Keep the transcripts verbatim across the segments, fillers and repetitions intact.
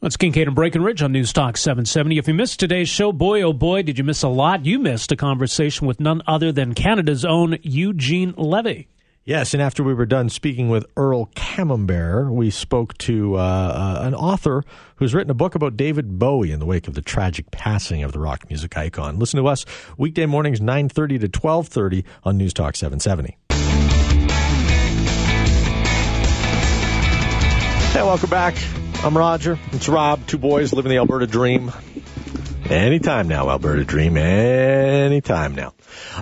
That's Kincaid and Breckenridge on News Talk seven seventy. If you missed today's show, boy, oh boy, did you miss a lot. You missed a conversation with none other than Canada's own Eugene Levy. Yes, and after we were done speaking with Earl Camembert, we spoke to uh, uh, an author who's written a book about David Bowie in the wake of the tragic passing of the rock music icon. Listen to us weekday mornings nine thirty to twelve thirty on News Talk seven seventy. Hey, welcome back. I'm Roger. It's Rob. Two boys living the Alberta dream. Anytime now, Alberta dream. Anytime now.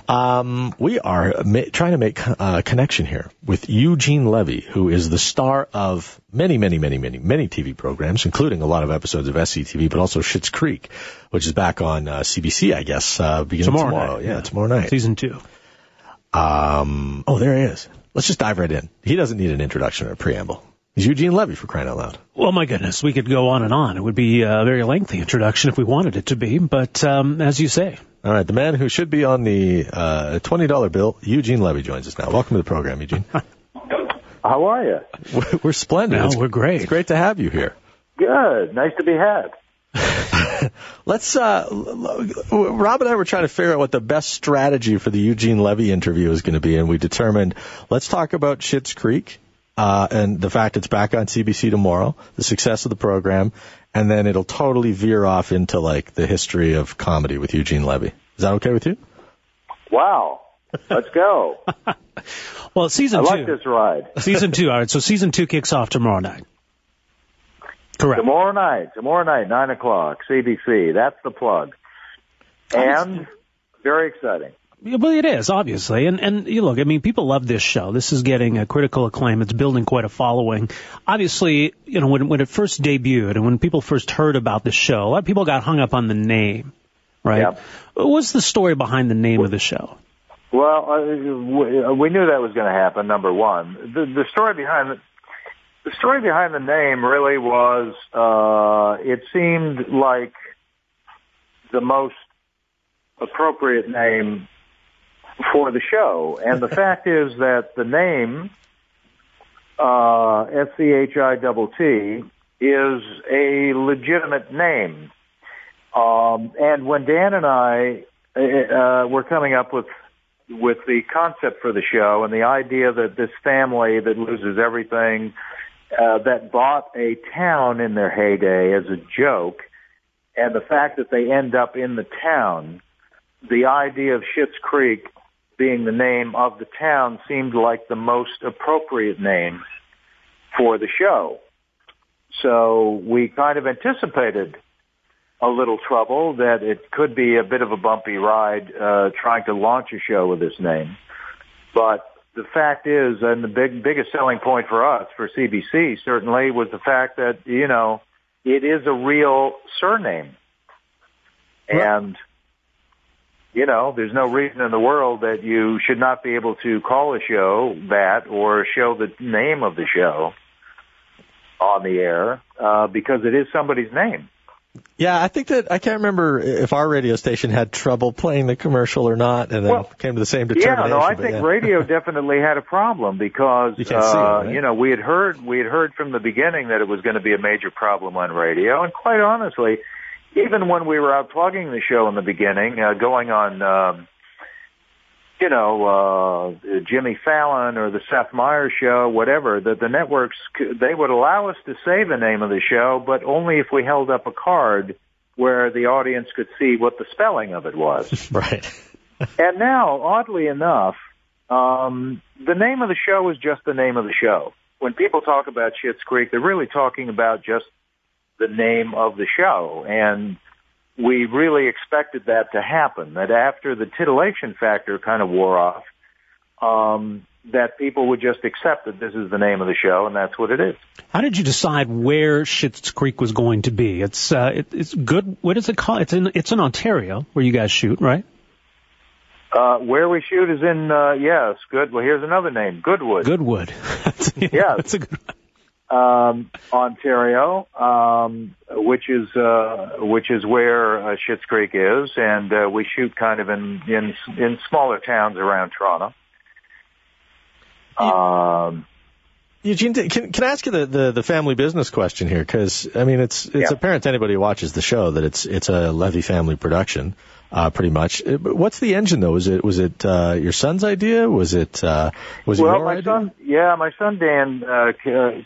Um, we are ma- trying to make a connection here with Eugene Levy, who is the star of many, many, many, many, many T V programs, including a lot of episodes of S C T V, but also Schitt's Creek, which is back on uh, C B C, I guess, uh, beginning tomorrow. tomorrow. Yeah, yeah, tomorrow night. Season two. Um, oh, there he is. Let's just dive right in. He doesn't need an introduction or a preamble. Is Eugene Levy, for crying out loud. Well, my goodness, we could go on and on. It would be a very lengthy introduction if we wanted it to be, but um, as you say. All right, the man who should be on the uh, twenty dollar bill, Eugene Levy, joins us now. Welcome to the program, Eugene. How are you? We're, we're splendid. No, we're great. It's great to have you here. Good. Nice to be had. Let's. Uh, Rob and I were trying to figure out what the best strategy for the Eugene Levy interview is going to be, and we determined let's talk about Schitt's Creek. Uh, and the fact it's back on C B C tomorrow, the success of the program, and then it'll totally veer off into, like, the history of comedy with Eugene Levy. Is that okay with you? Wow. Let's go. Well, season I two. I like this ride. Season two. All right, so season two kicks off tomorrow night. Correct. Tomorrow night. Tomorrow night, nine o'clock, C B C. That's the plug. And very exciting. Well, it is, obviously. And, and you look, I mean, people love this show. This is getting a critical acclaim. It's building quite a following. Obviously, you know, when, when it first debuted and when people first heard about the show, a lot of people got hung up on the name, right? Yep. What's the story behind the name well, of the show? Well, uh, we knew that was going to happen, number one. The, the story behind the, the story behind the name really was, uh, it seemed like the most appropriate name for the show. And the fact is that the name, uh, S C H I T T, is a legitimate name. Um, and when Dan and I uh, were coming up with with the concept for the show and the idea that this family that loses everything, uh, that bought a town in their heyday as a joke, and the fact that they end up in the town, the idea of Schitt's Creek being the name of the town seemed like the most appropriate name for the show. So we kind of anticipated a little trouble, that it could be a bit of a bumpy ride uh, trying to launch a show with this name. But the fact is, and the big biggest selling point for us, for C B C certainly, was the fact that, you know, it is a real surname. And... you know, there's no reason in the world that you should not be able to call a show that or show the name of the show on the air uh, because it is somebody's name. Yeah, I think that I can't remember if our radio station had trouble playing the commercial or not, and then well, came to the same determination. Yeah, no, I think yeah. radio definitely had a problem because you, can't uh, see it, right? you know we had heard we had heard from the beginning that it was going to be a major problem on radio, and quite honestly. Even when we were out plugging the show in the beginning, uh, going on, um, you know, uh, Jimmy Fallon or the Seth Meyers show, whatever, that the networks, they would allow us to say the name of the show, but only if we held up a card where the audience could see what the spelling of it was. Right. And now, oddly enough, um, the name of the show is just the name of the show. When people talk about Schitt's Creek, they're really talking about just the name of the show, and we really expected that to happen, that after the titillation factor kind of wore off, um, that people would just accept that this is the name of the show, and that's what it is. How did you decide where Schitt's Creek was going to be? It's uh, it, it's good. What is it called? It's in it's in Ontario where you guys shoot, right? Uh, where we shoot is in uh, yes, good. Well, here's another name, Goodwood. Goodwood. That's, yeah, yes. That's a good one. Um, Ontario, um, which is uh, which is where uh, Schitt's Creek is, and uh, we shoot kind of in, in in smaller towns around Toronto. Um, Eugene, can can I ask you the, the, the family business question here? Because I mean, it's it's yeah. apparent to anybody who watches the show that it's it's a Levy family production, uh, pretty much. But what's the engine though? Was it was it uh, your son's idea? Was it uh, was it well, your my idea? son? Yeah, my son Dan uh,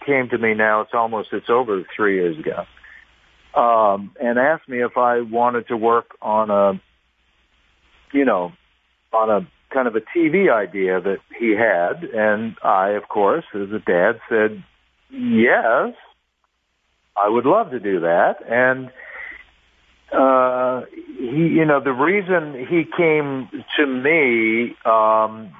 came to me. Now it's almost it's over three years ago, um, and asked me if I wanted to work on a, you know, on a. kind of a T V idea that he had, and I, of course, as a dad, said, yes, I would love to do that. And, uh, he, you know, the reason he came to me, um,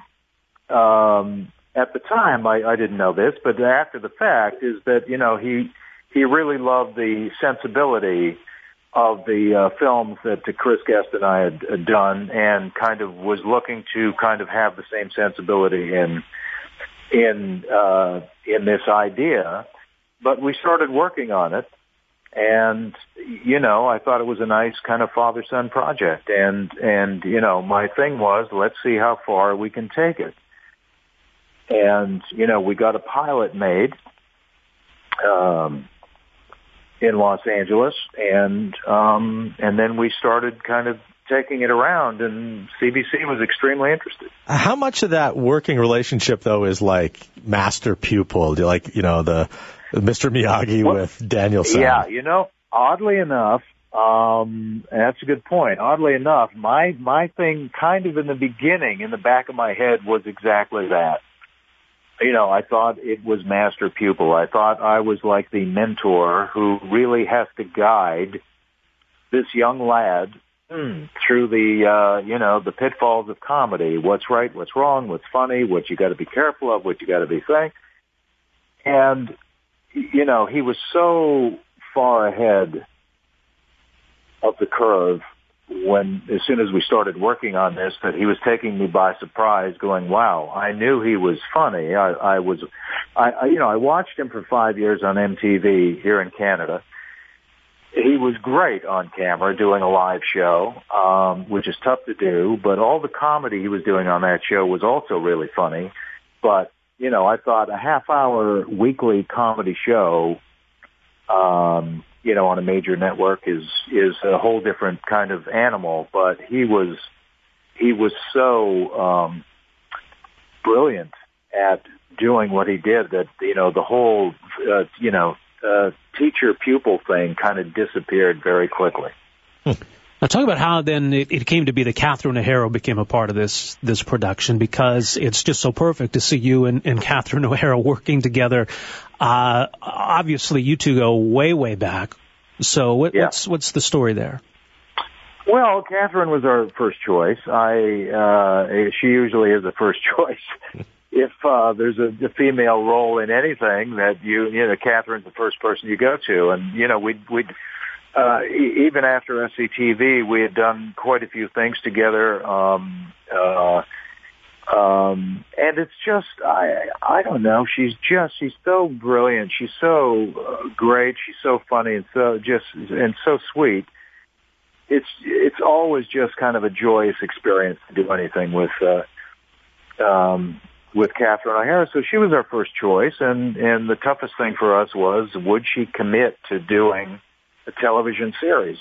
um, at the time, I, I didn't know this, but after the fact is that, you know, he, he really loved the sensibility of the uh, films that uh, Chris Guest and I had uh, done, and kind of was looking to kind of have the same sensibility in in uh, in this idea. But we started working on it, and you know, I thought it was a nice kind of father-son project. And and you know, my thing was, let's see how far we can take it. And you know, we got a pilot made. Um, in Los Angeles, and um, and then we started kind of taking it around, and C B C was extremely interested. How much of that working relationship, though, is like master-pupil, like, you know, the, the Mister Miyagi what? with Danielson? Yeah, you know, oddly enough, um, and that's a good point, oddly enough, my, my thing kind of in the beginning, in the back of my head, was exactly that. You know, I thought it was master pupil. I thought I was like the mentor who really has to guide this young lad mm. through the, uh, you know, the pitfalls of comedy. What's right, what's wrong, what's funny, what you got to be careful of, what you got to be saying. And, you know, he was so far ahead of the curve when, as soon as we started working on this, that he was taking me by surprise, going, wow, I knew he was funny. I, I was, I, I, you know, I watched him for five years on M T V here in Canada. He was great on camera doing a live show, um, which is tough to do, but all the comedy he was doing on that show was also really funny. But, you know, I thought a half hour weekly comedy show, um, you know, on a major network is, is a whole different kind of animal, but he was, he was so, um, brilliant at doing what he did that, you know, the whole, uh, you know, uh, teacher pupil thing kind of disappeared very quickly. Hmm. Now talk about how then it, it came to be that Catherine O'Hara became a part of this this production, because it's just so perfect to see you and, and Catherine O'Hara working together. Uh, obviously, you two go way, way back. So what, yeah. what's what's the story there? Well, Catherine was our first choice. I uh, she usually is the first choice. If uh, there's a, a female role in anything, that you you know, Catherine's the first person you go to, and you know we we. Uh, even after S C T V, we had done quite a few things together, um, uh, um, and it's just, I, I don't know, she's just, she's so brilliant, she's so uh, great, she's so funny, and so just, and so sweet. It's, it's always just kind of a joyous experience to do anything with, uh, um, with Catherine O'Hara. So she was our first choice, and, and the toughest thing for us was, would she commit to doing a television series,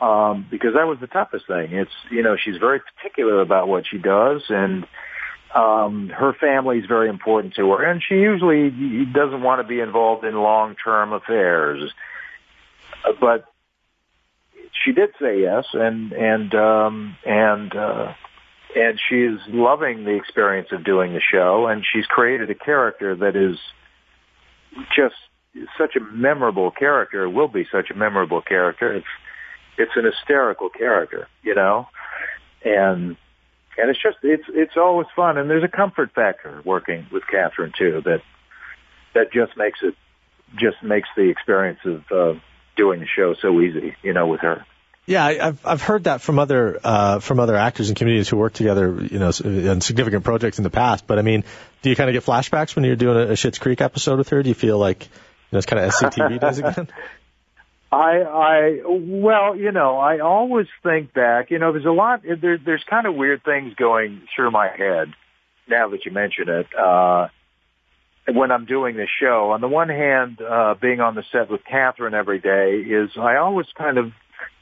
um, because that was the toughest thing. It's, you know, she's very particular about what she does, and um, her family is very important to her, and she usually doesn't want to be involved in long-term affairs. Uh, but she did say yes, and and um, and uh, and she's loving the experience of doing the show, and she's created a character that is just such a memorable character, will be such a memorable character. It's, it's an hysterical character, you know, and And it's just, it's it's always fun. And there's a comfort factor working with Catherine, too, that that just makes it, just makes the experience of uh, doing the show so easy, you know, with her. Yeah, I, I've I've heard that from other uh, from other actors and comedians who work together, you know, on significant projects in the past. But I mean, do you kind of get flashbacks when you're doing a, a Schitt's Creek episode with her? Do you feel like, you know, it's kind of S C T V days again? I I well, you know, I always think back. You know, there's a lot. There, there's kind of weird things going through my head now that you mention it. Uh, when I'm doing this show, on the one hand, uh, being on the set with Catherine every day is, I always kind of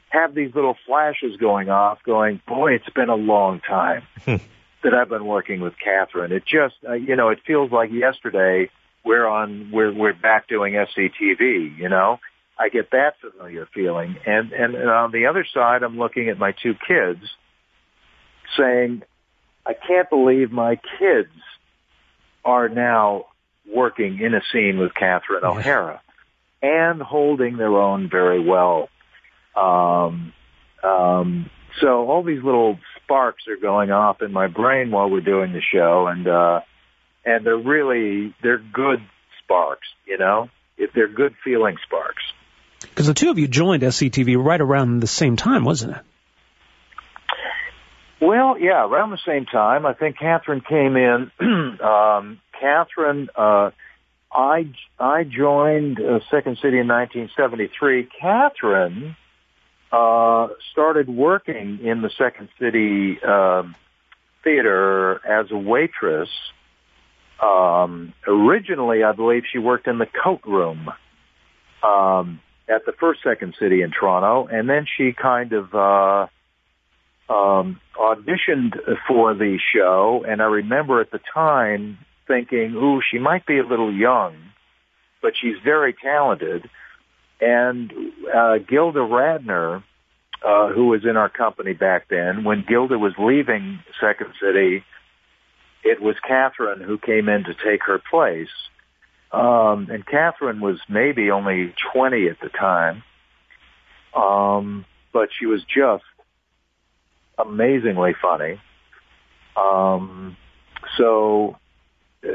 have these little flashes going off, going, boy, it's been a long time that I've been working with Catherine. It just, uh, you know, it feels like yesterday we're on, we're we're back doing S C T V. You know, I get that familiar feeling, and and, and on the other side, I'm looking at my two kids, saying, I can't believe my kids are now working in a scene with Catherine O'Hara and holding their own very well. Um, um, so all these little sparks are going off in my brain while we're doing the show, and, uh, and they're really, they're good sparks, you know, if they're good feeling sparks. Because the two of you joined S C T V right around the same time, wasn't it? Well, yeah, around the same time. I think Catherine came in, um, Catherine, uh, I, I joined uh, Second City in nineteen seventy-three. Catherine, Uh, started working in the Second City uh, Theater as a waitress. Um, originally, I believe she worked in the coat room um, at the first Second City in Toronto, and then she kind of uh, um, auditioned for the show, and I remember at the time thinking, ooh, she might be a little young, but she's very talented. And uh, Gilda Radner, uh, who was in our company back then, when Gilda was leaving Second City, it was Catherine who came in to take her place. Um, and Catherine was maybe only twenty at the time, um, but she was just amazingly funny. Um, so... Uh,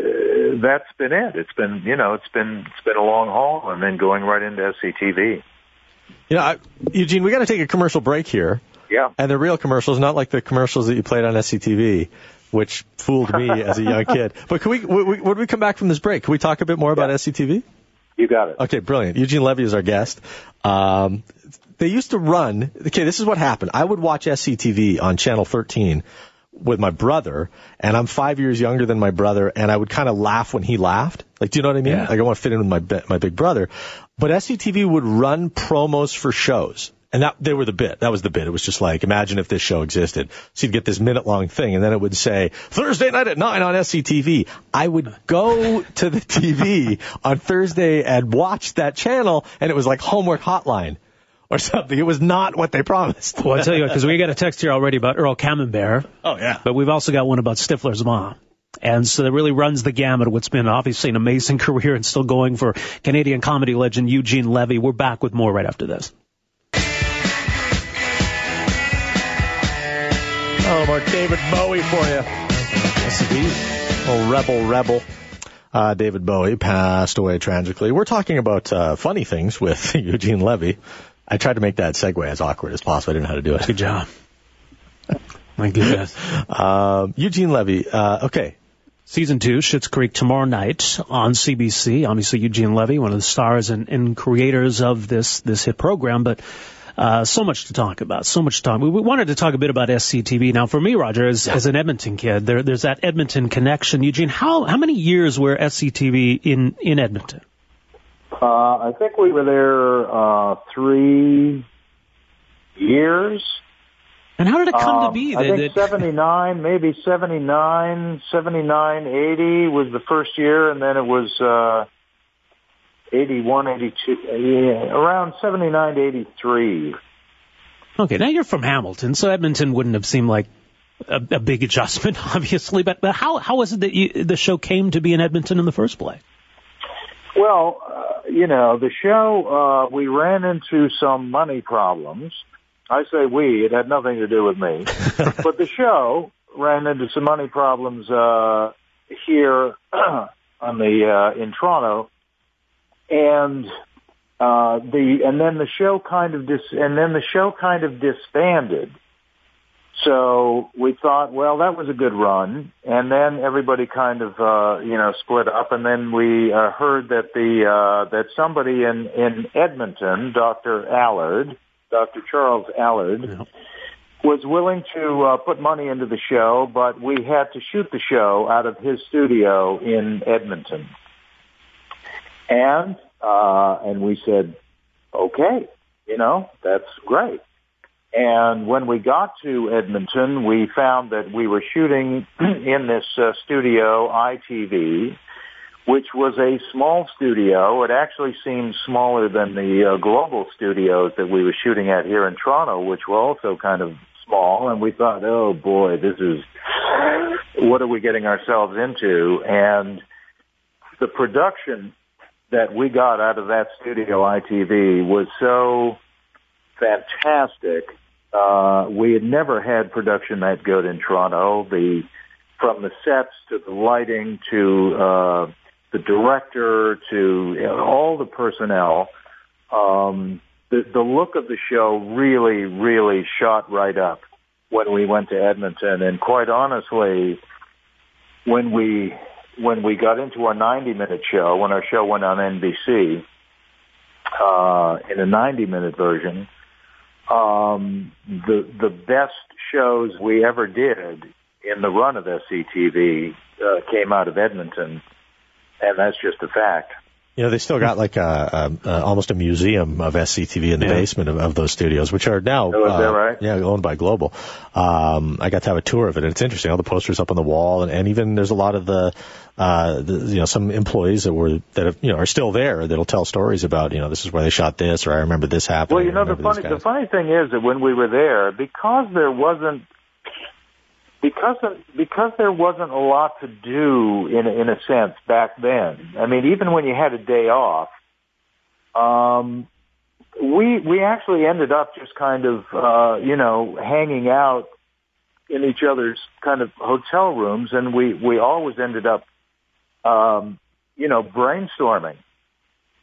that's been it. It's been, you know, it's been it's been a long haul, and then going right into S C T V. You know, I, Eugene, we got to take a commercial break here. Yeah. And they're real commercials, not like the commercials that you played on S C T V, which fooled me as a young kid. But can we, we, when we come back from this break, can we talk a bit more yeah. about S C T V? You got it. Okay, brilliant. Eugene Levy is our guest. Um, they used to run. Okay, this is what happened. I would watch S C T V on Channel thirteen. With my brother, and I'm five years younger than my brother, and I would kind of laugh when he laughed. Like, do you know what I mean? Yeah. Like, I want to fit in with my be- my big brother. But S C T V would run promos for shows, and that they were the bit. That was the bit. It was just like, imagine if this show existed. So you'd get this minute-long thing, and then it would say, Thursday night at nine on S C T V. I would go to the T V on Thursday and watch that channel, and it was like Homework Hotline. Or something. It was not what they promised. Well, I'll tell you what, because we got a text here already about Earl Camembert. Oh, yeah. But we've also got one about Stifler's mom. And so that really runs the gamut of what's been obviously an amazing career and still going for Canadian comedy legend Eugene Levy. We're back with more right after this. Oh, more David Bowie for you. Yes, oh, rebel, rebel. Uh, David Bowie passed away tragically. We're talking about uh, funny things with Eugene Levy. I tried to make that segue as awkward as possible. I didn't know how to do it. Good job. My goodness. Um, Eugene Levy. Uh, okay. Season two, Schitt's Creek, tomorrow night on C B C. Obviously, Eugene Levy, one of the stars and, and creators of this, this hit program. But uh, so much to talk about. So much to talk. We, we wanted to talk a bit about S C T V. Now, for me, Roger, as, as an Edmonton kid, there, there's that Edmonton connection. Eugene, how, how many years were S C T V in, in Edmonton? Uh, I think we were there uh, three years. And how did it come um, to be? That, I think that... seventy-nine, maybe seventy-nine, seventy-nine, eighty was the first year, and then it was uh, eighty-one, eighty-two, yeah, around seventy-nine to eighty-three. Okay, now you're from Hamilton, so Edmonton wouldn't have seemed like a, a big adjustment, obviously, but, but how, how was it that you, the show came to be in Edmonton in the first place? Well, uh, you know, the show, uh, we ran into some money problems. I say we, it had nothing to do with me. But the show ran into some money problems uh, here on the uh, in Toronto, and uh, the and then the show kind of dis and then the show kind of disbanded. So we thought, well, that was a good run, and then everybody kind of, uh, you know, split up, and then we uh, heard that the uh, that somebody in in Edmonton, Doctor Allard, Doctor Charles Allard, yeah. was willing to uh, put money into the show, but we had to shoot the show out of his studio in Edmonton, and uh, and we said, okay, you know, that's great. And when we got to Edmonton, we found that we were shooting in this uh, studio, I T V, which was a small studio. It actually seemed smaller than the uh, global studios that we were shooting at here in Toronto, which were also kind of small. And we thought, oh, boy, this is, what are we getting ourselves into? And the production that we got out of that studio, I T V, was so fantastic. Uh, we had never had production that good in Toronto. The from the sets to the lighting to uh, the director to you know, all the personnel, um, the, the look of the show really, really shot right up when we went to Edmonton. And quite honestly, when we when we got into our ninety-minute show, when our show went on N B C uh, in a ninety-minute version. Um, the the best shows we ever did in the run of S C T V uh, came out of Edmonton, and that's just a fact. You know, they still got like a, a, a almost a museum of S C T V in the yeah. basement of, of those studios, which are now oh, is that uh, right? yeah owned by Global. Um, I got to have a tour of it, and it's interesting. All the posters up on the wall, and, and even there's a lot of the, uh, the you know some employees that were that have, you know are still there that'll tell stories about you know this is where they shot this, or I remember this happening. Well, you know the funny the funny thing is that when we were there, because there wasn't. Because of, because there wasn't a lot to do in in a sense back then. I mean, even when you had a day off, um, we we actually ended up just kind of uh, you know hanging out in each other's kind of hotel rooms, and we we always ended up um, you know brainstorming.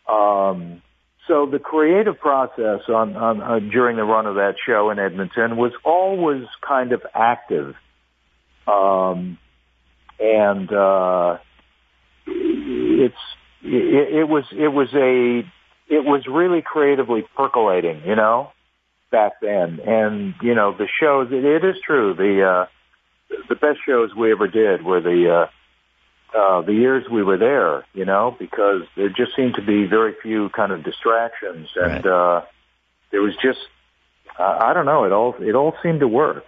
Um, so the creative process on, on uh, during the run of that show in Edmonton was always kind of active. Um, and, uh, it's, it, it was, it was a, it was really creatively percolating, you know, back then. And, you know, the shows, it, it is true. The, uh, the best shows we ever did were the, uh, uh, the years we were there, you know, because there just seemed to be very few kind of distractions. And, right. uh, there was just, uh, I don't know, it all, it all seemed to work.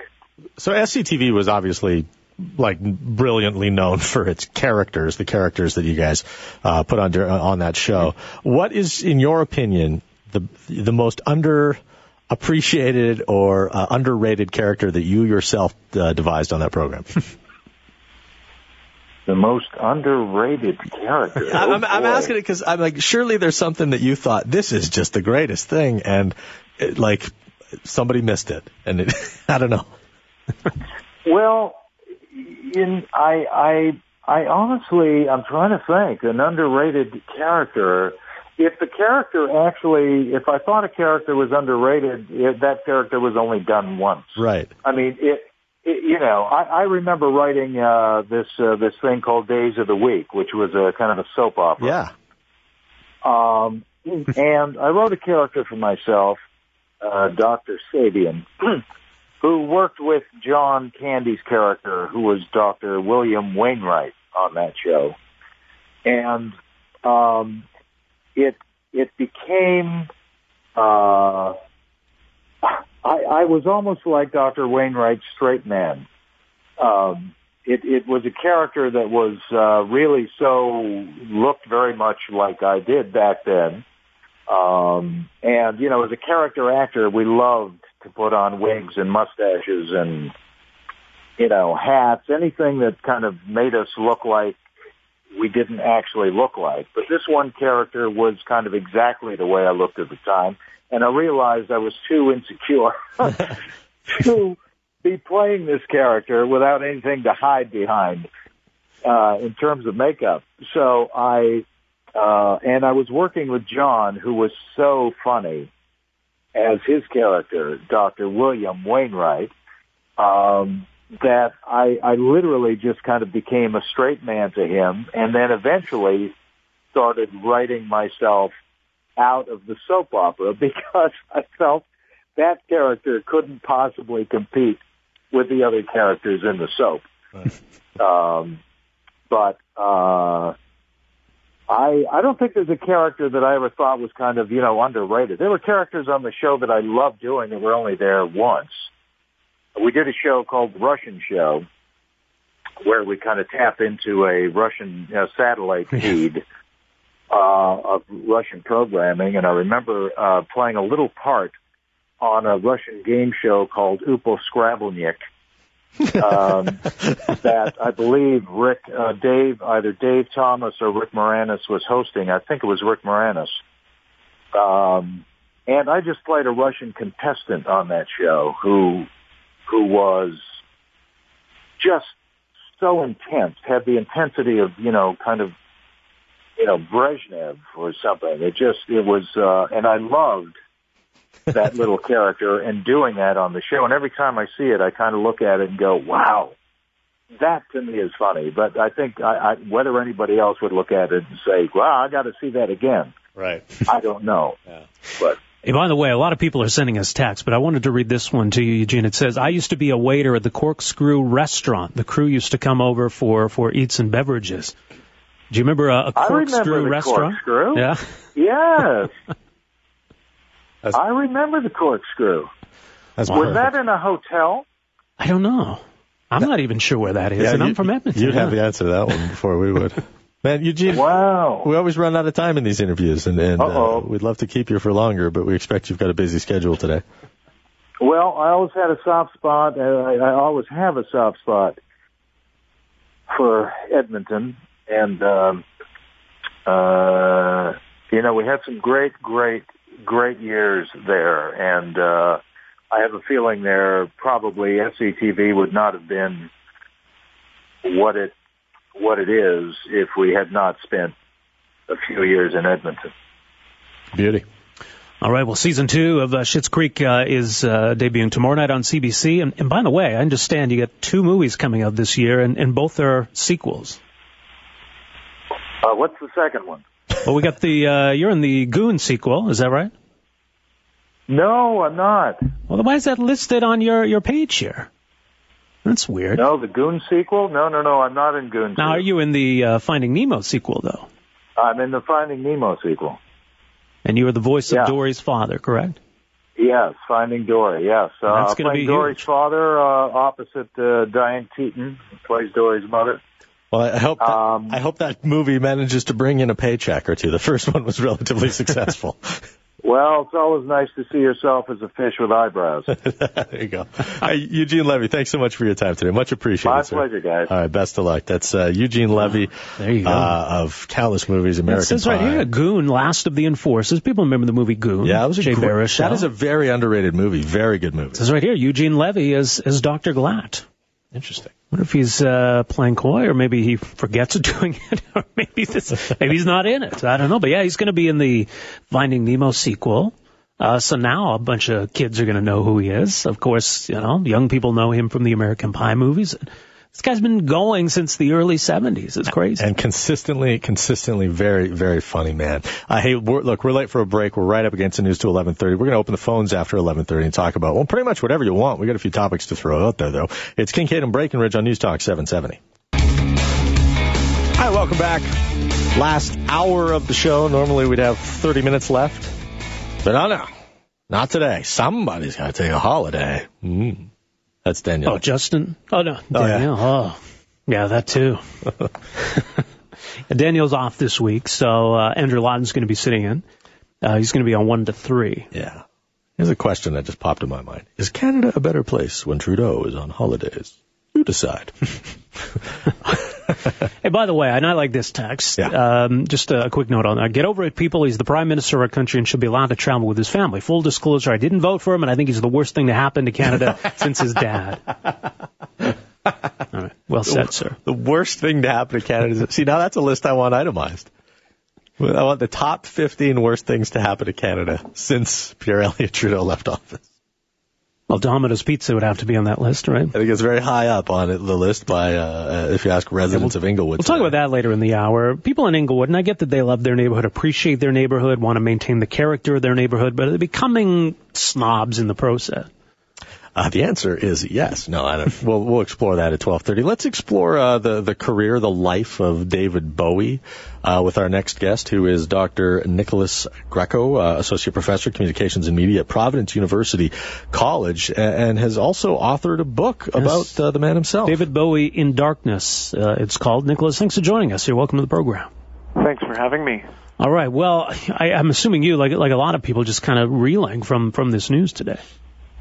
So S C T V was obviously like brilliantly known for its characters, the characters that you guys uh, put on on that show. What is, in your opinion, the the most underappreciated or uh, underrated character that you yourself uh, devised on that program? The most underrated character. Oh, I'm, I'm asking it because I'm like, surely there's something that you thought this is just the greatest thing, and it, like. Somebody missed it, and it, I don't know. Well, in, I, I, I honestly, I'm trying to think, an underrated character. If the character actually, if I thought a character was underrated, it, that character was only done once. Right. I mean, it, it you know, I, I remember writing uh, this uh, this thing called Days of the Week, which was a kind of a soap opera. Yeah. Um, and I wrote a character for myself. Uh, Doctor Sabian, who worked with John Candy's character, who was Doctor William Wainwright on that show, and um, it it became uh, I, I was almost like Doctor Wainwright's straight man. Um, it it was a character that was uh, really so looked very much like I did back then. Um, and, you know, as a character actor, we loved to put on wigs and mustaches and, you know, hats, anything that kind of made us look like we didn't actually look like. But this one character was kind of exactly the way I looked at the time. And I realized I was too insecure to, be playing this character without anything to hide behind uh, in terms of makeup. So I, uh, and I was working with John, who was so funny as his character, Doctor William Wainwright, um, that I, I literally just kind of became a straight man to him, and then eventually started writing myself out of the soap opera because I felt that character couldn't possibly compete with the other characters in the soap. Right. Um, but uh, I I don't think there's a character that I ever thought was kind of, you know, underrated. There were characters on the show that I loved doing that were only there once. We did a show called The Russian Show where we kind of tap into a Russian you know, satellite feed uh, of Russian programming. And I remember uh, playing a little part on a Russian game show called Upo Scrabblenik, um, that I believe Rick, uh, Dave, either Dave Thomas or Rick Moranis was hosting. I think it was Rick Moranis. Um, and I just played a Russian contestant on that show who, who was just so intense, had the intensity of, you know, kind of, you know, Brezhnev or something. It just, it was, uh, and I loved that little character and doing that on the show. And every time I see it, I kind of look at it and go, wow, that to me is funny. But I think I, I, whether anybody else would look at it and say, well, I got to see that again. Right. I don't know. Yeah. But. Hey, by the way, a lot of people are sending us texts, but I wanted to read this one to you, Eugene. It says, I used to be a waiter at the Corkscrew Restaurant. The crew used to come over for, for eats and beverages. Do you remember a, a Corkscrew I remember the restaurant? Corkscrew. Yeah. Yes. That's, I remember the Corkscrew. That's was perfect. That in a hotel? I don't know. I'm that, not even sure where that is, yeah, and you, I'm from Edmonton. You'd yeah. have the answer to that one before we would. Man, Eugene, wow. We always run out of time in these interviews, and, and uh, we'd love to keep you for longer, but we expect you've got a busy schedule today. Well, I always had a soft spot, and I, I always have a soft spot for Edmonton, and, um, uh, you know, we had some great, great, great years there, and uh, I have a feeling there probably S C T V would not have been what it what it is if we had not spent a few years in Edmonton. Beauty. All right, well, season two of uh, Schitt's Creek uh, is uh, debuting tomorrow night on C B C, and, and by the way, I understand you got two movies coming out this year, and, and both are sequels. Uh, what's the second one? Well, we got the, uh, you're in the Goon sequel, is that right? No, I'm not. Well, then why is that listed on your, your page here? That's weird. No, the Goon sequel? No, no, no, I'm not in Goon sequel. Now, are you in the uh, Finding Nemo sequel, though? I'm in the Finding Nemo sequel. And you are the voice yeah. of Dory's father, correct? Yes, Finding Dory, yes. Uh, that's going to be Dory's huge. father uh, opposite uh, Diane Keaton, who plays Dory's mother. Well, I hope, that, um, I hope that movie manages to bring in a paycheck or two. The first one was relatively successful. Well, it's always nice to see yourself as a fish with eyebrows. There you go. Right, Eugene Levy, thanks so much for your time today. Much appreciated, My sir. pleasure, guys. All right, best of luck. That's uh, Eugene Levy there you go. Uh, of countless movies, American Pie. It says right here, Goon, Last of the Enforcers. People remember the movie Goon. Yeah, it was a Jay great, That is a very underrated movie, very good movie. It says right here, Eugene Levy as, as Doctor Glatt. Interesting. I wonder if he's uh, playing coy, or maybe he forgets doing it, or maybe this, maybe he's not in it. I don't know. But yeah, he's going to be in the Finding Nemo sequel. Uh, so now a bunch of kids are going to know who he is. Of course, you know, young people know him from the American Pie movies. This guy's been going since the early seventies. It's crazy. And consistently, consistently very, very funny, man. Uh, hey, we're, look, we're late for a break. We're right up against the news to eleven thirty. We're going to open the phones after eleven thirty and talk about, well, pretty much whatever you want. We got a few topics to throw out there, though. It's Kincaid and Breckenridge on News Talk seven seventy. Hi, welcome back. Last hour of the show. Normally we'd have thirty minutes left. But no, no. Not today. Somebody's got to take a holiday. Mm-hmm. That's Danielle. Oh, Justin? Oh, no. Oh, Danielle. Yeah. Oh, yeah, that too. Danielle's off this week, so uh, Andrew Lawton's going to be sitting in. Uh, he's going to be on one to three. Yeah. Here's a question that just popped in my mind. Is Canada a better place when Trudeau is on holidays? You decide. Hey, by the way, and I like this text. Yeah. Um, just a quick note on that. Get over it, people. He's the prime minister of our country and should be allowed to travel with his family. Full disclosure, I didn't vote for him, and I think he's the worst thing to happen to Canada since his dad. All right. Well said, sir. The worst thing to happen to Canada is... See, now that's a list I want itemized. I want the top fifteen worst things to happen to Canada since Pierre Elliott Trudeau left office. Well, Domino's Pizza would have to be on that list, right? I think it's very high up on it, the list by, uh, if you ask residents yeah, we'll, of Inglewood. We'll today. talk about that later in the hour. People in Inglewood, and I get that they love their neighborhood, appreciate their neighborhood, want to maintain the character of their neighborhood, but they're becoming snobs in the process. Uh, the answer is yes. No, I don't. we'll, we'll explore that at twelve thirty. Let's explore uh, the, the career, the life of David Bowie uh, with our next guest, who is Doctor Nicholas Greco, uh, Associate Professor of Communications and Media at Providence University College, and, and has also authored a book yes. about uh, the man himself. David Bowie in Darkness, uh, it's called. Nicholas, thanks for joining us. You're welcome to the program. Thanks for having me. All right. Well, I, I'm assuming you, like like a lot of people, just kind of reeling from, from this news today.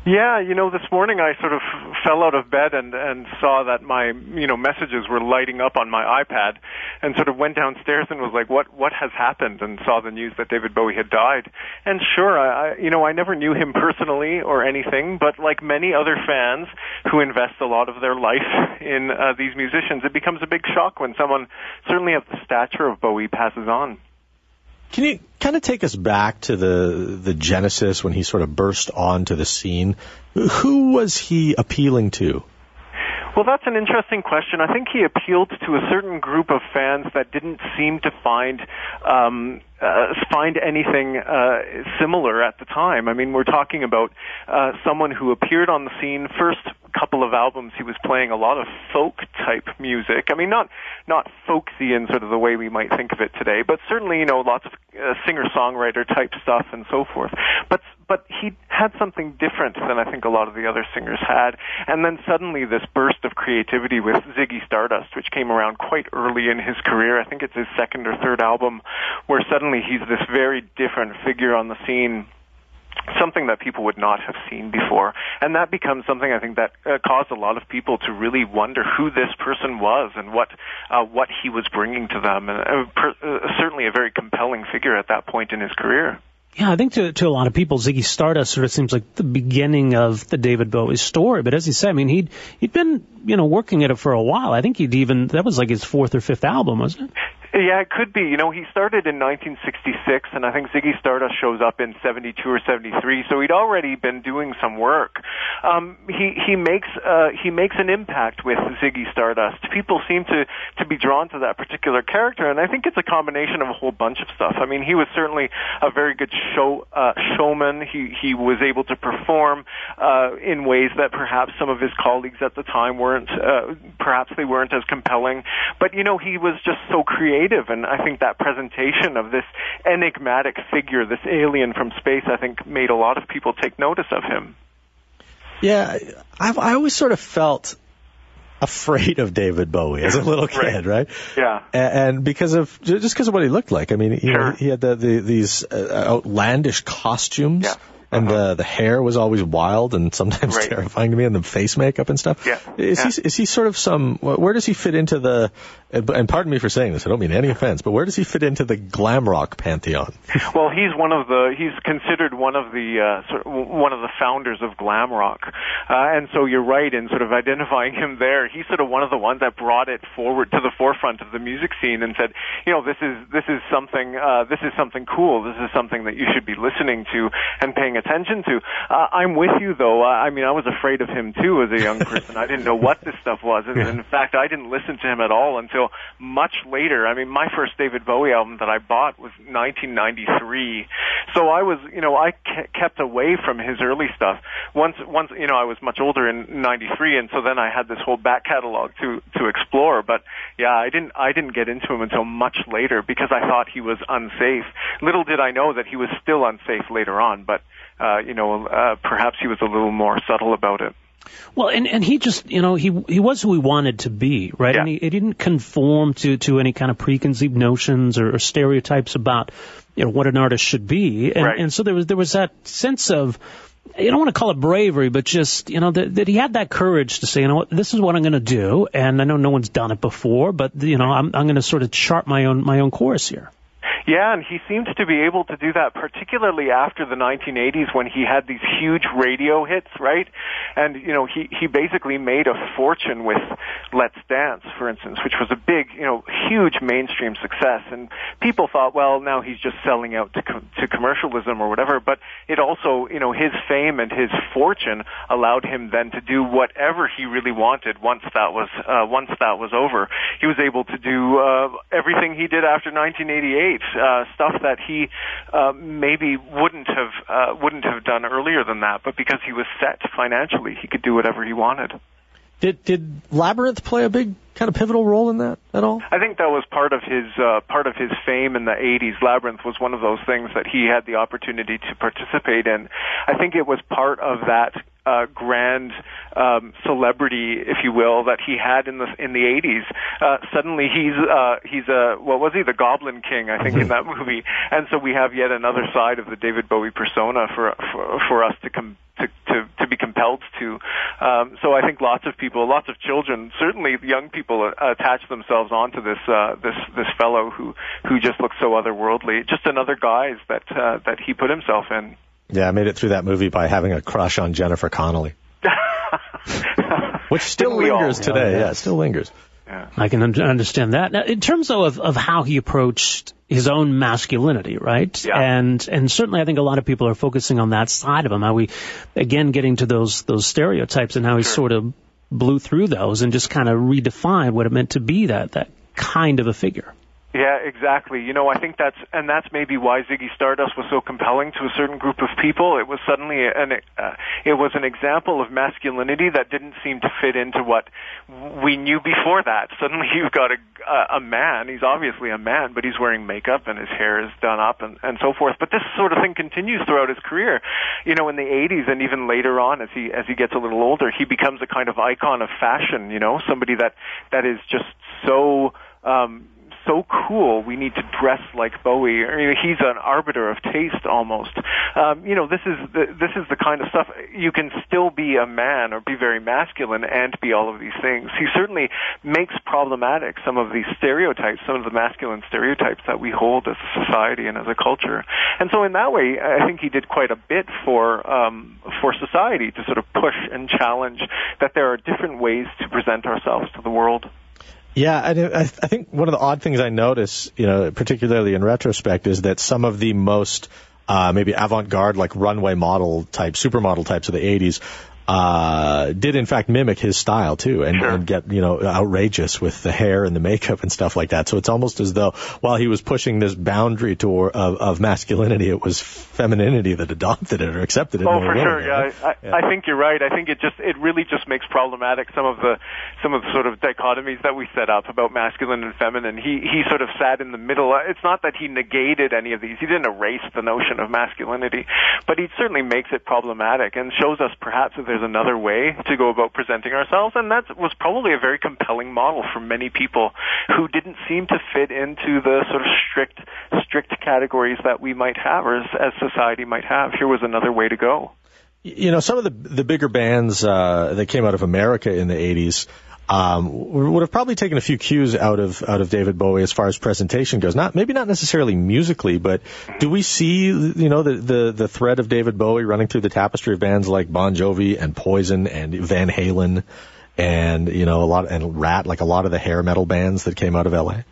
Yeah, you know, this morning I sort of fell out of bed and, and saw that my, you know, messages were lighting up on my iPad and sort of went downstairs and was like, what, what has happened? And saw the news that David Bowie had died. And sure, I, you know, I never knew him personally or anything, but like many other fans who invest a lot of their life in uh, these musicians, it becomes a big shock when someone certainly of the stature of Bowie passes on. Can you kind of take us back to the the genesis when he sort of burst onto the scene? Who was he appealing to? Well, that's an interesting question. I think he appealed to a certain group of fans that didn't seem to find um, uh, find anything uh, similar at the time. I mean, we're talking about uh, someone who appeared on the scene first. Couple of albums he was playing a lot of folk type music. I mean, not not folksy in sort of the way we might think of it today, but certainly, you know, lots of uh, singer-songwriter type stuff and so forth. But but he had something different than I think a lot of the other singers had. And then suddenly this burst of creativity with Ziggy Stardust, which came around quite early in his career. I think it's his second or third album, where suddenly he's this very different figure on the scene. Something that people would not have seen before. And that becomes something I think that uh, caused a lot of people to really wonder who this person was and what uh, what he was bringing to them. And uh, per, uh, certainly a very compelling figure at that point in his career. Yeah, I think to, to a lot of people, Ziggy Stardust sort of seems like the beginning of the David Bowie story. But as you said, I mean, he'd, he'd been, you know, working at it for a while. I think he'd even, that was like his fourth or fifth album, wasn't it? Yeah, it could be. You know, he started in nineteen sixty-six, and I think Ziggy Stardust shows up in seventy-two or seventy-three, so he'd already been doing some work. Um, he, he makes, uh, he makes an impact with Ziggy Stardust. People seem to, to be drawn to that particular character, and I think it's a combination of a whole bunch of stuff. I mean, he was certainly a very good show, uh, showman. He, he was able to perform, uh, in ways that perhaps some of his colleagues at the time weren't, uh, perhaps they weren't as compelling. But, you know, he was just so creative. And I think that presentation of this enigmatic figure, this alien from space, I think made a lot of people take notice of him. Yeah, I've, I always sort of felt afraid of David Bowie as a little kid, right? right? Yeah. And, and because of, just because of what he looked like. I mean, he, sure. he had the, the, these outlandish costumes. Yeah. And uh, the hair was always wild and sometimes right. terrifying to me, and the face makeup and stuff. Yeah. Is yeah. he is he sort of some? Where does he fit into the? And pardon me for saying this, I don't mean any offense, but where does he fit into the glam rock pantheon? Well, he's one of the. He's considered one of the uh, sort of one of the founders of glam rock, uh, and so you're right in sort of identifying him there. He's sort of one of the ones that brought it forward to the forefront of the music scene and said, you know, this is this is something uh, this is something cool. This is something that you should be listening to and paying attention to. Uh, I'm with you, though. Uh, I mean, I was afraid of him, too, as a young person. I didn't know what this stuff was. And yeah. in fact, I didn't listen to him at all until much later. I mean, my first David Bowie album that I bought was nineteen ninety-three. So I was, you know, I kept away from his early stuff. Once, once, you know, I was much older in ninety-three, and so then I had this whole back catalog to, to explore. But, yeah, I didn't, I didn't get into him until much later because I thought he was unsafe. Little did I know that he was still unsafe later on, but Uh, you know, uh, perhaps he was a little more subtle about it. Well, and, and he just, you know, he he was who he wanted to be, right? Yeah. And he, he didn't conform to, to any kind of preconceived notions or, or stereotypes about, you know, what an artist should be. And, right. and so there was there was that sense of, you don't want to call it bravery, but just, you know, that, that he had that courage to say, you know what, this is what I'm going to do. And I know no one's done it before, but, you know, I'm, I'm going to sort of chart my own my own course here. Yeah, and he seems to be able to do that, particularly after the nineteen eighties when he had these huge radio hits, right? And, you know, he, he basically made a fortune with Let's Dance, for instance, which was a big, you know, huge mainstream success. And people thought, well, now he's just selling out to, com- to commercialism or whatever. But it also, you know, his fame and his fortune allowed him then to do whatever he really wanted once that was, uh, once that was over. He was able to do uh, everything he did after nineteen eighty-eight. Uh, stuff that he uh, maybe wouldn't have uh, wouldn't have done earlier than that, but because he was set financially, he could do whatever he wanted. Did did Labyrinth play a big kind of pivotal role in that at all? I think that was part of his uh, part of his fame in the eighties. Labyrinth was one of those things that he had the opportunity to participate in. I think it was part of that Uh, grand um, celebrity, if you will, that he had in the in the eighties. Uh, suddenly, he's uh, he's a what was he? The Goblin King, I think, in that movie. And so we have yet another side of the David Bowie persona for for, for us to come to, to to be compelled to. Um, so I think lots of people, lots of children, certainly young people, uh, attach themselves onto this uh, this this fellow who who just looks so otherworldly. Just another guise that uh, that he put himself in. Yeah, I made it through that movie by having a crush on Jennifer Connelly, which still lingers today. Yeah, yeah, it still lingers. Yeah. I can un- understand that. Now, in terms though, of, of how he approached his own masculinity, right? Yeah. And and certainly I think a lot of people are focusing on that side of him, how we, again, getting to those, those stereotypes and how he sure. sort of blew through those and just kind of redefined what it meant to be that that kind of a figure. Yeah, exactly. You know, I think that's, and that's maybe why Ziggy Stardust was so compelling to a certain group of people. It was suddenly an, uh, it was an example of masculinity that didn't seem to fit into what we knew before that. Suddenly you've got a, a man, he's obviously a man, but he's wearing makeup and his hair is done up and, and so forth. But this sort of thing continues throughout his career. You know, in the eighties and even later on as he, as he gets a little older, he becomes a kind of icon of fashion, you know, somebody that, that is just so, um, so cool, we need to dress like Bowie. I mean, he's an arbiter of taste almost. Um, you know, this is the, this is the kind of stuff, you can still be a man or be very masculine and be all of these things. He certainly makes problematic some of these stereotypes, some of the masculine stereotypes that we hold as a society and as a culture. And so in that way, I think he did quite a bit for, um, for society to sort of push and challenge that there are different ways to present ourselves to the world. Yeah, I, I think one of the odd things I notice, you know, particularly in retrospect, is that some of the most uh, maybe avant-garde, like runway model type, supermodel types of the eighties, uh, did in fact mimic his style too, and, and get, you know, outrageous with the hair and the makeup and stuff like that. So it's almost as though while he was pushing this boundary toward of, of masculinity, it was femininity that adopted it or accepted it. Oh, for sure, yeah. I, yeah. I think you're right. I think it just it really just makes problematic some of the some of the sort of dichotomies that we set up about masculine and feminine. He he sort of sat in the middle. It's not that he negated any of these. He didn't erase the notion of masculinity, but he certainly makes it problematic and shows us perhaps that there's another way to go about presenting ourselves, and that was probably a very compelling model for many people who didn't seem to fit into the sort of strict strict categories that we might have or as, as society might have. Here was another way to go. You know, some of the the bigger bands uh, that came out of America in the eighties um, would have probably taken a few cues out of out of David Bowie as far as presentation goes. Not maybe not necessarily musically, but do we see, you know, the the, the thread of David Bowie running through the tapestry of bands like Bon Jovi and Poison and Van Halen and, you know, a lot and Rat, like a lot of the hair metal bands that came out of L A?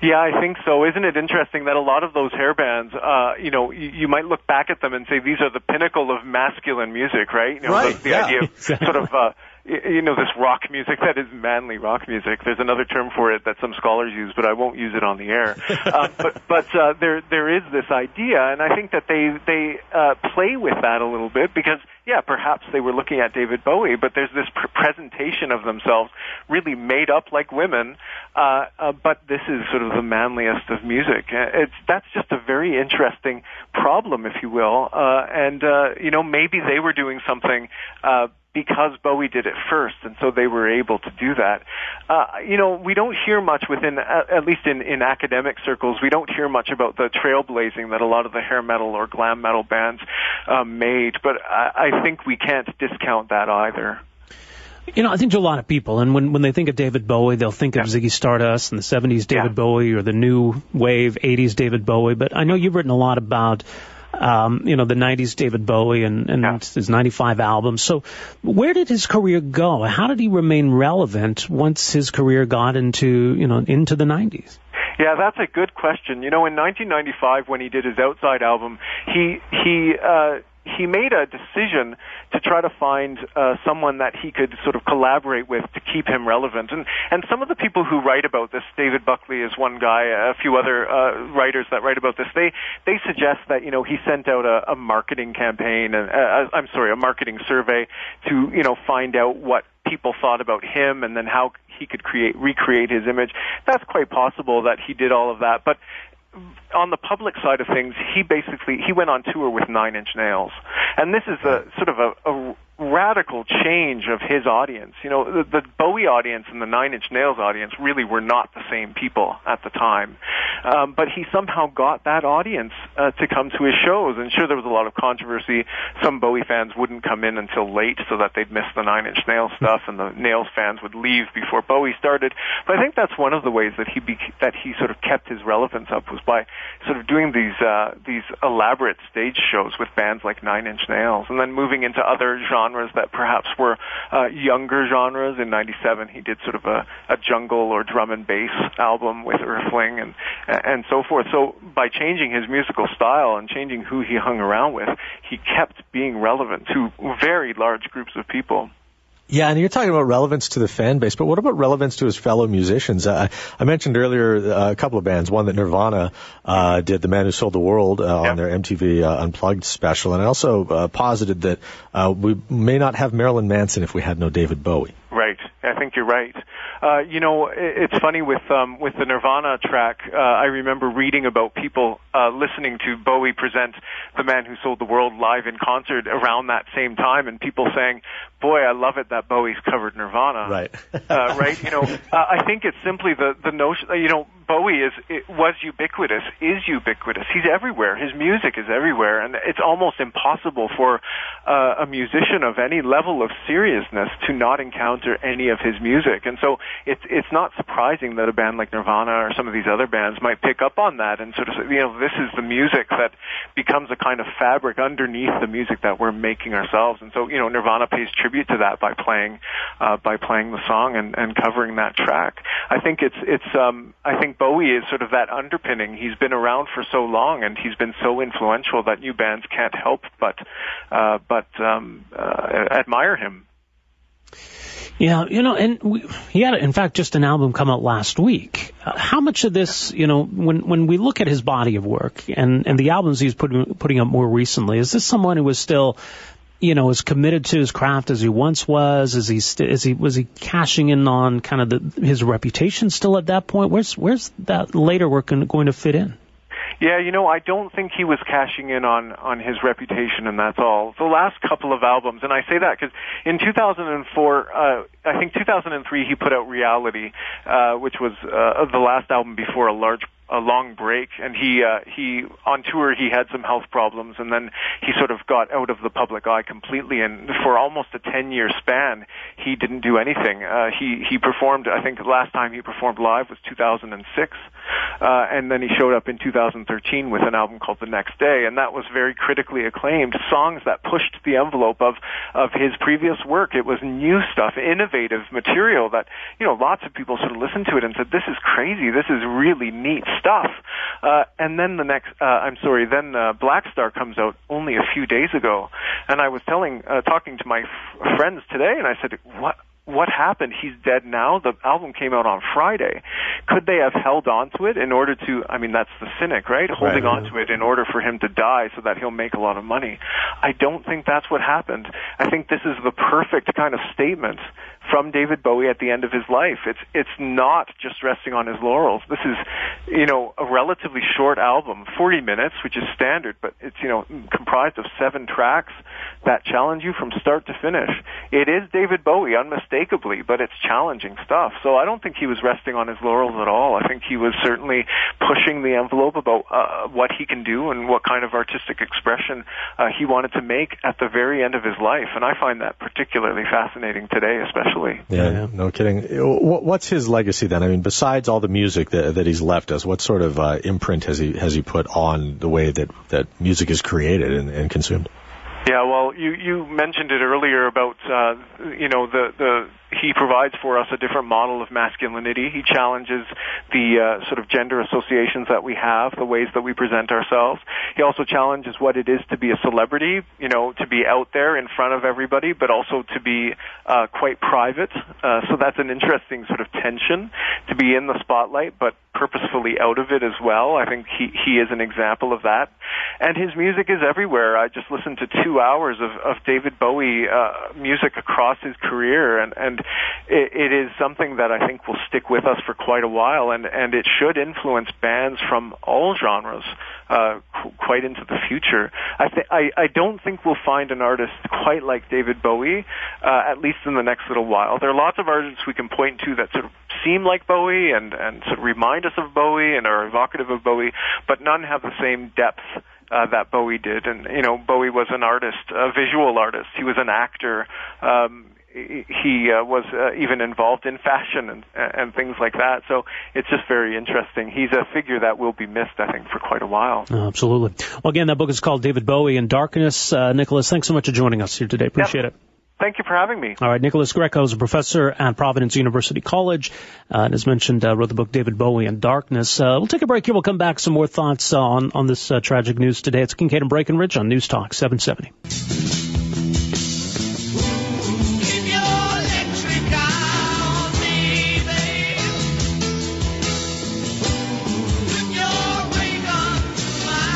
Yeah, I think so. Isn't it interesting that a lot of those hair bands, uh, you know, you, you might look back at them and say these are the pinnacle of masculine music, right? You know, right. The, the yeah, idea of exactly. sort of. Uh, You know, this rock music that is manly rock music. There's another term for it that some scholars use, but I won't use it on the air. uh, but but uh, there there is this idea, and I think that they they uh, play with that a little bit because, yeah, perhaps they were looking at David Bowie, but there's this pr- presentation of themselves really made up like women, uh, uh, but this is sort of the manliest of music. It's That's just a very interesting problem, if you will, uh, and, uh, you know, maybe they were doing something uh, because Bowie did it first, and so they were able to do that. Uh, you know, we don't hear much within, at least in, in academic circles, we don't hear much about the trailblazing that a lot of the hair metal or glam metal bands uh, made, but I, I think we can't discount that either. You know, I think to a lot of people, and when, when they think of David Bowie, they'll think of yeah. Ziggy Stardust and the seventies David yeah. Bowie, or the new wave eighties David Bowie, but I know you've written a lot about Um, you know, the nineties David Bowie and, and yeah. his ninety-five album. So where did his career go? How did he remain relevant once his career got into, you know, into the nineties? Yeah, that's a good question. You know, in nineteen ninety-five, when he did his Outside album, he, he, uh, he made a decision to try to find uh, someone that he could sort of collaborate with to keep him relevant. And, and some of the people who write about this, David Buckley is one guy, a few other uh, writers that write about this, they, they suggest that, you know, he sent out a, a marketing campaign, and uh, I'm sorry, a marketing survey to, you know, find out what people thought about him and then how he could create, recreate his image. That's quite possible that he did all of that, but on the public side of things, he basically, he went on tour with Nine Inch Nails. And this is a sort of a, a radical change of his audience. You know, the, the Bowie audience and the Nine Inch Nails audience really were not the same people at the time. Um, but he somehow got that audience uh, to come to his shows. And sure, there was a lot of controversy. Some Bowie fans wouldn't come in until late so that they'd miss the Nine Inch Nails stuff, and the Nails fans would leave before Bowie started. But I think that's one of the ways that he be- that he sort of kept his relevance up, was by sort of doing these uh, these elaborate stage shows with bands like Nine Inch Nails, and then moving into other genres that perhaps were uh, younger genres. In ninety-seven, he did sort of a, a jungle or drum and bass album with Earthling and and so forth. So by changing his musical style and changing who he hung around with, he kept being relevant to very large groups of people. Yeah, and you're talking about relevance to the fan base, but what about relevance to his fellow musicians? Uh, I mentioned earlier uh, a couple of bands, one that Nirvana uh, did, The Man Who Sold the World, uh, on yeah. their M T V uh, Unplugged special, and I also uh, posited that uh, we may not have Marilyn Manson if we had no David Bowie. Right. I think you're right. Uh, you know, it's funny with um, with the Nirvana track, uh, I remember reading about people uh, listening to Bowie present The Man Who Sold the World live in concert around that same time, and people saying, boy, I love it that Bowie's covered Nirvana. Right. uh, right? You know, uh, I think it's simply the, the notion, you know, Bowie is it was ubiquitous, is ubiquitous. He's everywhere. His music is everywhere, and it's almost impossible for uh, a musician of any level of seriousness to not encounter any of his music. And so it's it's not surprising that a band like Nirvana or some of these other bands might pick up on that and sort of say, you know, this is the music that becomes a kind of fabric underneath the music that we're making ourselves. And so, you know, Nirvana pays tribute to that by playing uh, by playing the song and, and covering that track. I think it's it's um, I think Bowie is sort of that underpinning. He's been around for so long, and he's been so influential that new bands can't help but uh, but um, uh, admire him. Yeah, you know, and we, he had, in fact, just an album come out last week. Uh, how much of this, you know, when when we look at his body of work and, and the albums he's putting putting up more recently, is this someone who was still, you know, as committed to his craft as he once was? Is he st- is he was he cashing in on kind of the, his reputation still at that point? Where's where's that later work going to fit in? Yeah, you know, I don't think he was cashing in on, on his reputation, and that's all. The last couple of albums, and I say that because in two thousand four, uh, I think two thousand three, he put out Reality, uh, which was uh, the last album before a large a long break, and he uh, he on tour he had some health problems, and then he sort of got out of the public eye completely, and for almost a ten year span he didn't do anything. Uh, he he performed, I think last time he performed live was two thousand six, uh, and then he showed up in two thousand thirteen with an album called The Next Day, and that was very critically acclaimed, songs that pushed the envelope of of his previous work. It was new stuff, innovative material that, you know, lots of people sort of listened to it and said, this is crazy, this is really neat stuff. Uh, and then the next, uh, I'm sorry, then uh, Black Star comes out only a few days ago. And I was telling, uh, talking to my f- friends today, and I said, what? What happened? He's dead now? The album came out on Friday. Could they have held on to it in order to, I mean, that's the cynic, right? Holding right. on to it in order for him to die so that he'll make a lot of money. I don't think that's what happened. I think this is the perfect kind of statement from David Bowie at the end of his life. It's it's not just resting on his laurels. This is, you know, a relatively short album, forty minutes, which is standard, but it's, you know, comprised of seven tracks that challenge you from start to finish. It is David Bowie, unmistakably, but it's challenging stuff. So I don't think he was resting on his laurels at all. I think he was certainly pushing the envelope about uh, what he can do and what kind of artistic expression uh, he wanted to make at the very end of his life. And I find that particularly fascinating today, especially. Yeah, yeah. No kidding. What's his legacy then? I mean, besides all the music that, that he's left us, what sort of uh, imprint has he has he put on the way that, that music is created and, and consumed? Yeah, well, you, you mentioned it earlier about, uh, you know, the, the, he provides for us a different model of masculinity. He challenges the uh, sort of gender associations that we have, the ways that we present ourselves. He also challenges what it is to be a celebrity, you know, to be out there in front of everybody, but also to be uh, quite private. Uh, so that's an interesting sort of tension, to be in the spotlight, but purposefully out of it as well. I think he, he is an example of that. And his music is everywhere. I just listened to two hours of, of David Bowie uh, music across his career, and, and it, it is something that I think will stick with us for quite a while, and, and it should influence bands from all genres uh, qu- quite into the future. I, th- I, I don't think we'll find an artist quite like David Bowie, uh, at least in the next little while. There are lots of artists we can point to that sort of seem like Bowie and, and sort of remind us of Bowie and are evocative of Bowie, but none have the same depth Uh, that Bowie did. And, you know, Bowie was an artist, a visual artist. He was an actor. Um, he uh, was uh, even involved in fashion and, and things like that. So it's just very interesting. He's a figure that will be missed, I think, for quite a while. Oh, absolutely. Well, again, that book is called David Bowie in Darkness. Uh, Nicholas, thanks so much for joining us here today. Appreciate yep. it. Thank you for having me. All right. Nicholas Greco is a professor at Providence University College, uh, and as mentioned, uh, wrote the book David Bowie in Darkness. Uh, we'll take a break here. We'll come back some more thoughts uh, on, on this uh, tragic news today. It's Kincaid and Breckenridge on News Talk seven seventy.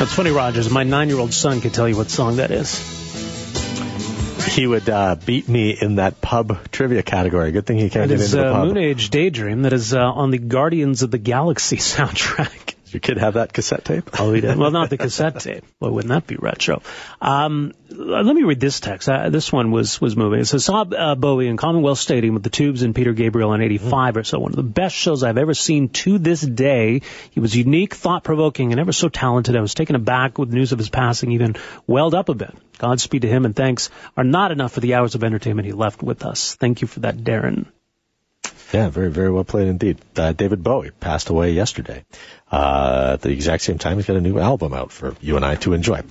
That's funny, Rogers. My nine-year-old son could tell you what song that is. He would uh, beat me in that pub trivia category. Good thing he can't get into uh, the pub. That is Moon Age Daydream that is uh, on the Guardians of the Galaxy soundtrack. Did your kid have that cassette tape? Oh, he did. Well, not the cassette tape. Well, wouldn't that be retro? Um, let me read this text. Uh, this one was, was moving. It says, saw uh, Bowie in Commonwealth Stadium with the Tubes and Peter Gabriel in eighty-five or so. One of the best shows I've ever seen to this day. He was unique, thought-provoking, and ever so talented. I was taken aback with news of his passing, even welled up a bit. Godspeed to him, and thanks are not enough for the hours of entertainment he left with us. Thank you for that, Darren. Yeah, very, very well played indeed. Uh, David Bowie passed away yesterday. Uh, at the exact same time, he's got a new album out for you and I to enjoy.